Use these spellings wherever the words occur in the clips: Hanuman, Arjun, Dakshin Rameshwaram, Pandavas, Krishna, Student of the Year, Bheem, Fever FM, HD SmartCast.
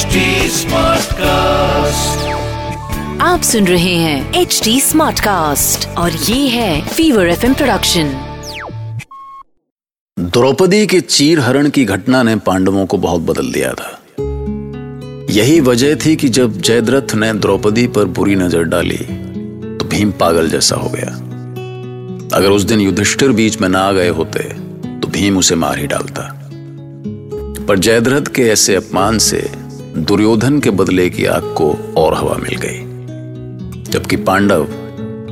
HD SmartCast। आप सुन रहे हैं HD SmartCast और ये है फीवर FM प्रोडक्शन। द्रौपदी के चीरहरण की घटना ने पांडवों को बहुत बदल दिया था। यही वजह थी कि जब जयद्रथ ने द्रौपदी पर बुरी नजर डाली तो भीम पागल जैसा हो गया। अगर उस दिन युधिष्ठिर बीच में ना आ गए होते तो भीम उसे मार ही डालता, पर जयद्रथ के ऐसे अपमान से दुर्योधन के बदले की आग को और हवा मिल गई, जबकि पांडव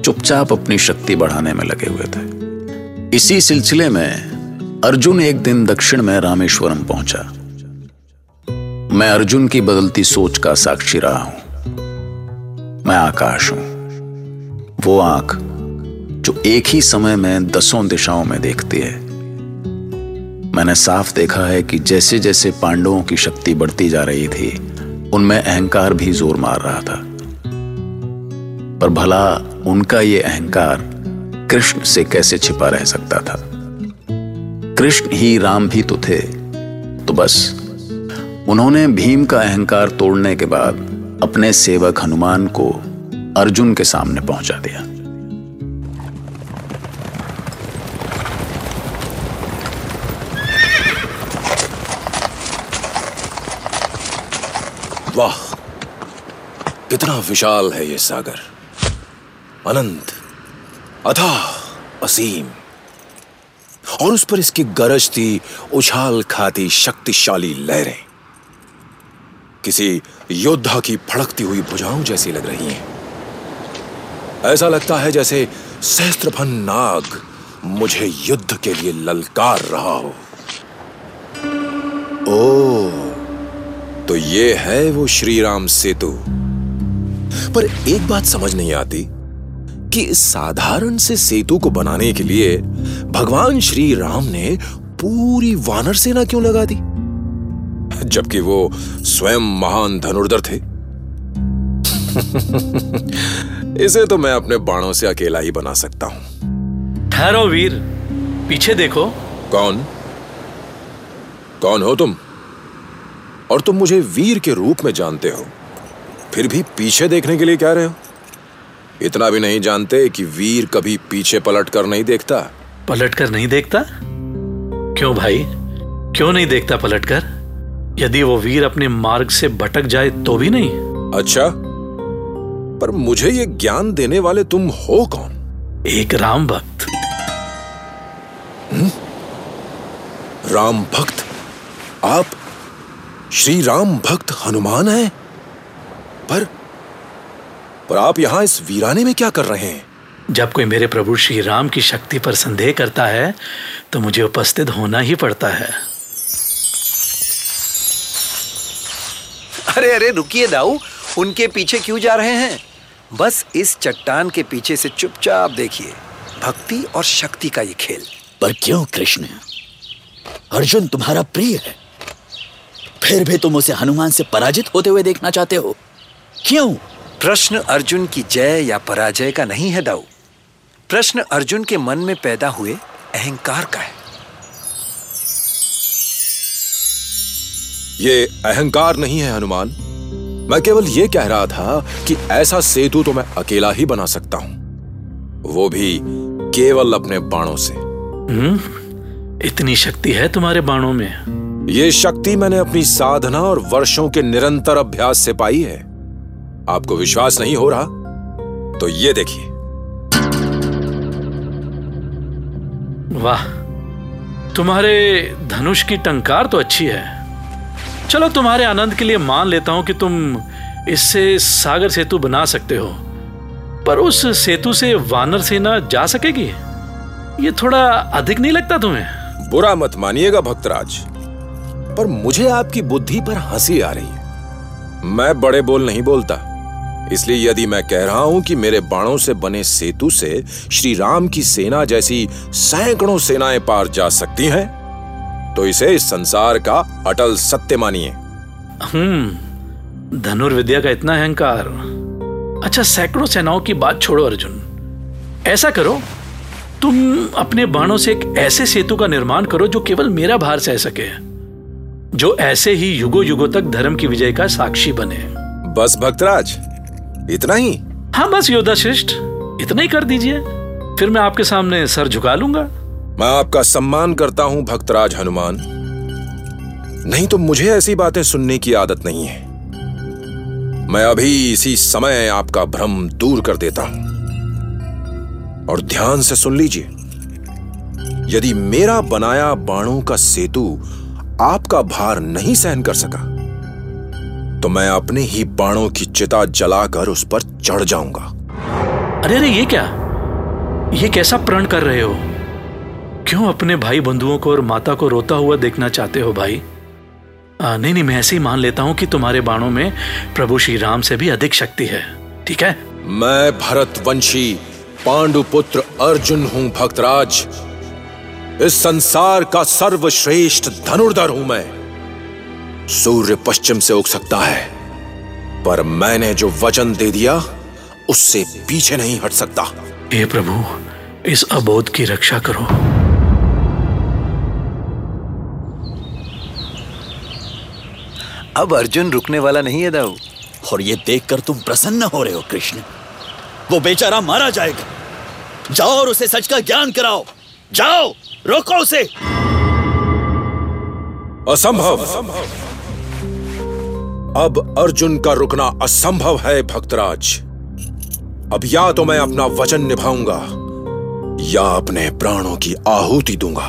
चुपचाप अपनी शक्ति बढ़ाने में लगे हुए थे। इसी सिलसिले में अर्जुन एक दिन दक्षिण में रामेश्वरम पहुंचा। मैं अर्जुन की बदलती सोच का साक्षी रहा हूं। मैं आकाश हूं, वो आंख जो एक ही समय में दसों दिशाओं में देखती है। मैंने साफ देखा है कि जैसे जैसे पांडवों की शक्ति बढ़ती जा रही थी, उनमें अहंकार भी जोर मार रहा था। पर भला उनका ये अहंकार कृष्ण से कैसे छिपा रह सकता था? कृष्ण ही राम भी तो थे। तो बस उन्होंने भीम का अहंकार तोड़ने के बाद अपने सेवक हनुमान को अर्जुन के सामने पहुंचा दिया। वाह, कितना विशाल है ये सागर! अनंत, अथाह, असीम, और उस पर इसकी गरजती, उछाल खाती शक्तिशाली लहरें किसी योद्धा की फड़कती हुई भुजाओं जैसी लग रही हैं। ऐसा लगता है जैसे सहस्त्रफन नाग मुझे युद्ध के लिए ललकार रहा हो। ओ, तो ये है वो श्री राम सेतु। पर एक बात समझ नहीं आती कि इस साधारण से सेतु को बनाने के लिए भगवान श्री राम ने पूरी वानर सेना क्यों लगा दी, जबकि वो स्वयं महान धनुर्धर थे। इसे तो मैं अपने बाणों से अकेला ही बना सकता हूं। ठहरो वीर, पीछे देखो। कौन हो तुम? और तुम मुझे वीर के रूप में जानते हो, फिर भी पीछे देखने के लिए क्या रहे हो? इतना भी नहीं जानते कि वीर कभी पीछे पलट कर नहीं देखता? क्यों भाई, क्यों नहीं देखता पलट कर? यदि वो वीर अपने मार्ग से भटक जाए तो भी नहीं? अच्छा, पर मुझे ये ज्ञान देने वाले तुम हो कौन? एक राम भक्त। राम भक्त? आप श्री राम भक्त हनुमान हैं? पर आप यहाँ इस वीराने में क्या कर रहे हैं? जब कोई मेरे प्रभु श्री राम की शक्ति पर संदेह करता है तो मुझे उपस्थित होना ही पड़ता है। अरे अरे रुकिए दाऊ, उनके पीछे क्यों जा रहे हैं? बस इस चट्टान के पीछे से चुपचाप देखिए, भक्ति और शक्ति का ये खेल। पर क्यों कृष्ण? अर्जुन तुम्हारा प्रिय है, फिर भी तुम उसे हनुमान से पराजित होते हुए देखना चाहते हो, क्यों? प्रश्न अर्जुन की जय या पराजय का नहीं है दाऊ, प्रश्न अर्जुन के मन में पैदा हुए अहंकार का है। ये अहंकार नहीं है हनुमान, मैं केवल ये कह रहा था कि ऐसा सेतु तो मैं अकेला ही बना सकता हूं, वो भी केवल अपने बाणों से। इतनी शक्ति है तुम्हारे बाणों में? ये शक्ति मैंने अपनी साधना और वर्षों के निरंतर अभ्यास से पाई है। आपको विश्वास नहीं हो रहा तो ये देखिए। वाह, तुम्हारे धनुष की टंकार तो अच्छी है। चलो तुम्हारे आनंद के लिए मान लेता हूं कि तुम इससे सागर सेतु बना सकते हो, पर उस सेतु से वानर सेना जा सकेगी? ये थोड़ा अधिक नहीं लगता तुम्हें? बुरा मत मानिएगा भक्तराज, पर मुझे आपकी बुद्धि पर हंसी आ रही है। मैं बड़े बोल नहीं बोलता, इसलिए यदि मैं कह रहा हूं कि मेरे बाणों से बने सेतु से श्री राम की सेना जैसी सैकड़ों सेनाएं पार जा सकती हैं, तो इसे इस संसार का अटल सत्य मानिए। धनुर्विद्या का इतना अहंकार! अच्छा, सैकड़ों सेनाओं की बात छोड़ो अर्जुन, ऐसा करो तुम अपने बाणों से एक ऐसे सेतु का निर्माण करो जो केवल मेरा भार सह सके। जो ऐसे ही युगो युगों तक धर्म की विजय का साक्षी बने। बस भक्तराज इतना ही? हाँ बस योद्धा श्रेष्ठ इतना ही कर दीजिए, फिर मैं आपके सामने सर झुका लूंगा। मैं आपका सम्मान करता हूँ भक्तराज हनुमान, नहीं तो मुझे ऐसी बातें सुनने की आदत नहीं है। मैं अभी इसी समय आपका भ्रम दूर कर देता हूं और ध्यान से सुन लीजिए। यदि मेरा बनाया बाणों का सेतु आपका भार नहीं सहन कर सका तो मैं अपने ही बाणों की चिता जलाकर उस पर चढ़ जाऊंगा। अरे अरे ये क्या, ये कैसा प्रण कर रहे हो? क्यों अपने भाई बंधुओं को और माता को रोता हुआ देखना चाहते हो भाई? नहीं नहीं, मैं ऐसे ही मान लेता हूं कि तुम्हारे बाणों में प्रभु श्री राम से भी अधिक शक्ति है। ठीक है, मैं भरतवंशी पांडुपुत्र अर्जुन हूं भक्तराज, इस संसार का सर्वश्रेष्ठ धनुर्धर हूं मैं। सूर्य पश्चिम से उग सकता है पर मैंने जो वचन दे दिया उससे पीछे नहीं हट सकता। हे प्रभु इस अबोध की रक्षा करो। अब अर्जुन रुकने वाला नहीं है दाऊ, और ये देखकर तुम प्रसन्न हो रहे हो कृष्ण? वो बेचारा मारा जाएगा, जाओ और उसे सच का ज्ञान कराओ, जाओ रोको उसे। असंभव। अब अर्जुन का रुकना असंभव है भक्तराज। अब या तो मैं अपना वचन निभाऊंगा या अपने प्राणों की आहुति दूंगा।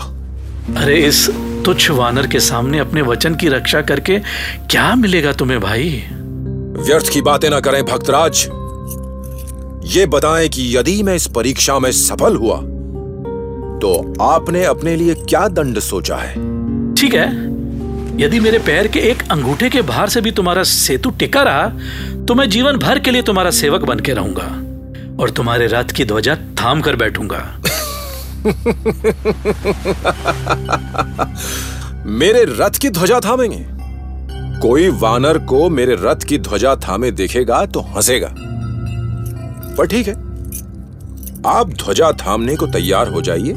अरे इस तुच्छ वानर के सामने अपने वचन की रक्षा करके क्या मिलेगा तुम्हें भाई? व्यर्थ की बातें ना करें भक्तराज, ये बताएं कि यदि मैं इस परीक्षा में सफल हुआ तो आपने अपने लिए क्या दंड सोचा है? ठीक है, यदि मेरे पैर के एक अंगूठे के भार से भी तुम्हारा सेतु टिका रहा तो मैं जीवन भर के लिए तुम्हारा सेवक बन के रहूंगा और तुम्हारे रथ की ध्वजा थाम कर बैठूंगा। मेरे रथ की ध्वजा थामेंगे? कोई वानर को मेरे रथ की ध्वजा थामे देखेगा तो हंसेगा, पर ठीक है आप ध्वजा थामने को तैयार हो जाइए,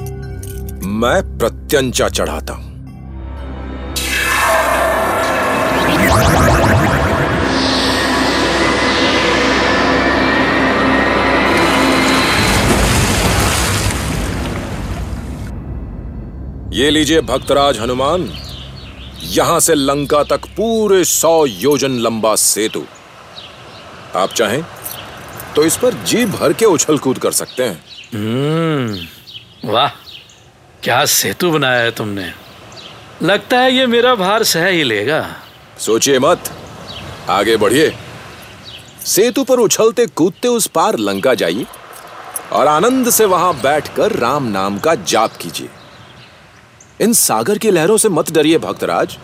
मैं प्रत्यंचा चढ़ाता हूं। ये लीजिए भक्तराज हनुमान, यहां से लंका तक पूरे 100 योजन लंबा सेतु। आप चाहें तो इस पर जी भर के उछल कूद कर सकते हैं। वाह क्या सेतु बनाया है तुमने, लगता है ये मेरा भार सह ही लेगा। सोचिए मत, आगे बढ़िए, सेतु पर उछलते कूदते उस पार लंका जाइए और आनंद से वहां बैठकर राम नाम का जाप कीजिए। इन सागर की लहरों से मत डरिए भक्तराज,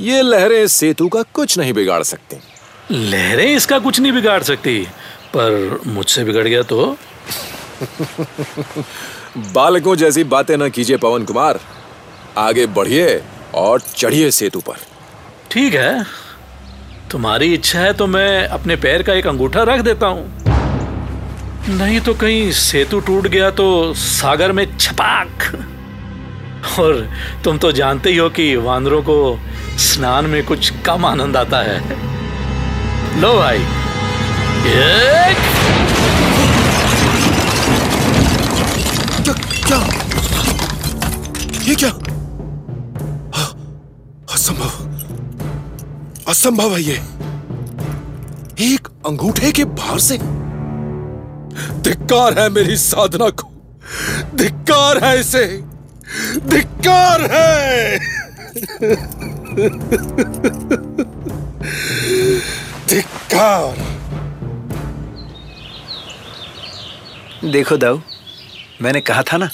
ये लहरें सेतु का कुछ नहीं बिगाड़ सकती। लहरें इसका कुछ नहीं बिगाड़ सकती, पर मुझसे बिगड़ गया तो? बालकों जैसी बातें ना कीजिए पवन कुमार, आगे बढ़िए और चढ़िए सेतु पर। ठीक है, तुम्हारी इच्छा है तो मैं अपने पैर का एक अंगूठा रख देता हूं, नहीं तो कहीं सेतु टूट गया तो सागर में छपाक। और तुम तो जानते ही हो कि वानरों को स्नान में कुछ कम आनंद आता है। लो भाई क्या ये क्या? असंभव असंभव है ये, एक अंगूठे के भार से? धिक्कार है मेरी साधना को, धिक्कार है इसे, धिक्कार है। धिक्कार। देखो दाऊ, मैंने कहा था ना,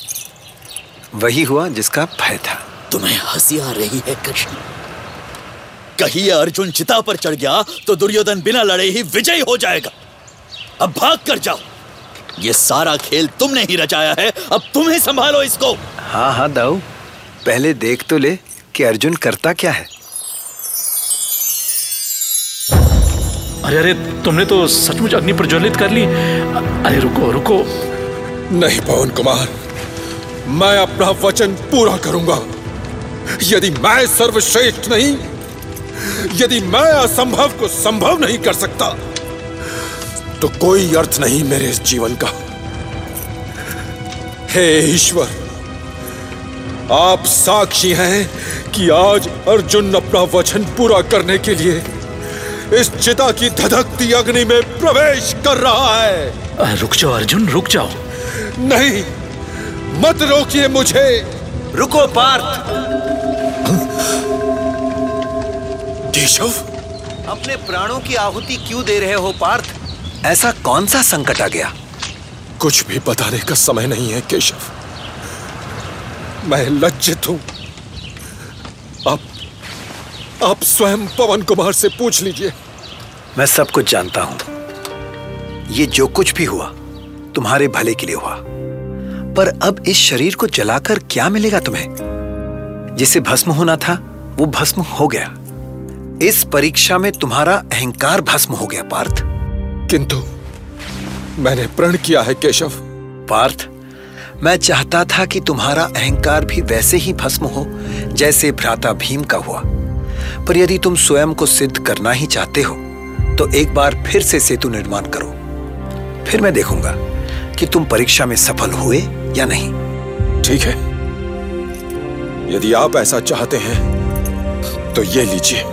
वही हुआ जिसका भय था। तुम्हें हंसी आ रही है कृष्ण? कहीं अर्जुन चिता पर चढ़ गया तो दुर्योधन बिना लड़े ही विजयी हो जाएगा। अब भाग कर जाओ, ये सारा खेल तुमने ही रचाया है, अब तुम ही संभालो इसको। हाँ हाँ दाऊ, पहले देख तो ले कि अर्जुन करता क्या है। अरे अरे तुमने तो सचमुच अग्नि प्रज्वलित कर ली। अरे रुको रुको। नहीं पवन कुमार, मैं अपना वचन पूरा करूंगा। यदि मैं सर्वश्रेष्ठ नहीं, यदि मैं असंभव को संभव नहीं कर सकता, तो कोई अर्थ नहीं मेरे इस जीवन का। हे ईश्वर, आप साक्षी हैं कि आज अर्जुन अपना वचन पूरा करने के लिए इस चिता की धधकती अग्नि में प्रवेश कर रहा है। रुक जाओ अर्जुन, रुक जाओ। नहीं, मत रोकिए मुझे। रुको पार्थ। केशव, अपने प्राणों की आहुति क्यों दे रहे हो पार्थ? ऐसा कौन सा संकट आ गया? कुछ भी बताने का समय नहीं है केशव, मैं लज्जित हूं। आप स्वयं पवन कुमार से पूछ लीजिए। मैं सब कुछ जानता हूं। ये जो कुछ भी हुआ तुम्हारे भले के लिए हुआ, पर अब इस शरीर को जलाकर क्या मिलेगा तुम्हें? जिसे भस्म होना था वो भस्म हो गया। इस परीक्षा में तुम्हारा अहंकार भस्म हो गया पार्थ। किंतु मैंने प्रण किया है केशव। पार्थ, मैं चाहता था कि तुम्हारा अहंकार भी वैसे ही भस्म हो जैसे भ्राता भीम का हुआ, पर यदि तुम स्वयं को सिद्ध करना ही चाहते हो तो एक बार फिर से सेतु निर्माण करो, फिर मैं देखूंगा कि तुम परीक्षा में सफल हुए या नहीं। ठीक है, यदि आप ऐसा चाहते हैं तो ये लीजिए।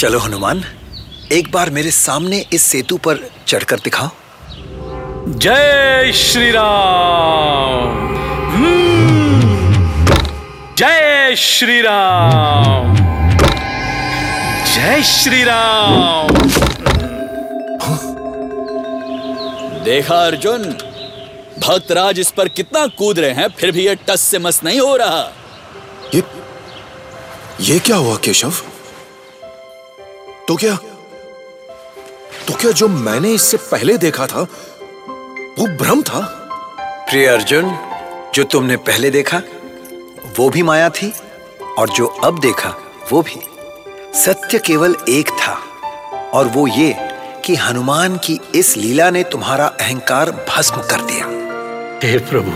चलो हनुमान, एक बार मेरे सामने इस सेतु पर चढ़कर दिखाओ। जय श्री राम, जय श्री राम, जय श्री राम। देखा अर्जुन, भक्तराज इस पर कितना कूद रहे हैं, फिर भी ये टस से मस नहीं हो रहा। ये क्या हुआ केशव? तो क्या जो मैंने इससे पहले देखा था वो भ्रम था? प्रिय अर्जुन, जो तुमने पहले देखा वो भी माया थी, और जो अब देखा वो भी। सत्य केवल एक था, और वो ये कि हनुमान की इस लीला ने तुम्हारा अहंकार भस्म कर दिया। हे प्रभु,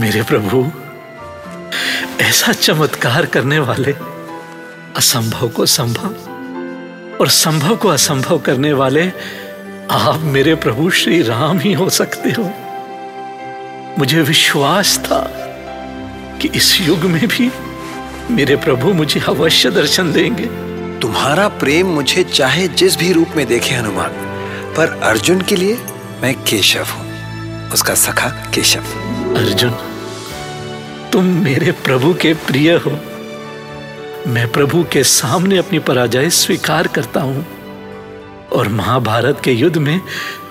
मेरे प्रभु, ऐसा चमत्कार करने वाले, असंभव को संभव और संभव को असंभव करने वाले आप मेरे प्रभु श्री राम ही हो सकते हो। मुझे विश्वास था कि इस युग में भी मेरे प्रभु मुझे अवश्य दर्शन देंगे। तुम्हारा प्रेम मुझे चाहे जिस भी रूप में देखे हनुमान, पर अर्जुन के लिए मैं केशव हूं, उसका सखा केशव। अर्जुन, तुम मेरे प्रभु के प्रिय हो। मैं प्रभु के सामने अपनी पराजय स्वीकार करता हूं, और महाभारत के युद्ध में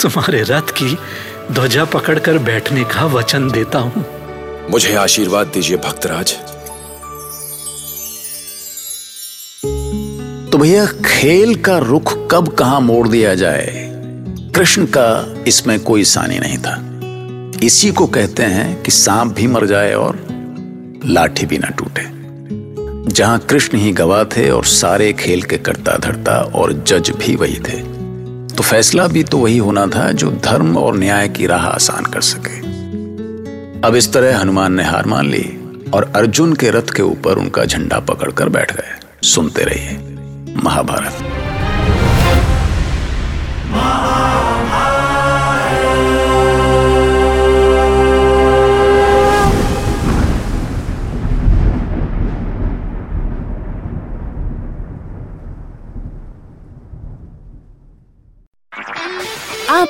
तुम्हारे रथ की ध्वजा पकड़कर बैठने का वचन देता हूं। मुझे आशीर्वाद दीजिए भक्तराज। तो भैया, खेल का रुख कब कहां मोड़ दिया जाए, कृष्ण का इसमें कोई सानी नहीं था। इसी को कहते हैं कि सांप भी मर जाए और लाठी भी ना टूटे। जहां कृष्ण ही गवाह थे और सारे खेल के कर्ता धर्ता, और जज भी वही थे, तो फैसला भी तो वही होना था जो धर्म और न्याय की राह आसान कर सके। अब इस तरह हनुमान ने हार मान ली और अर्जुन के रथ के ऊपर उनका झंडा पकड़कर बैठ गए। सुनते रहिए महाभारत। आप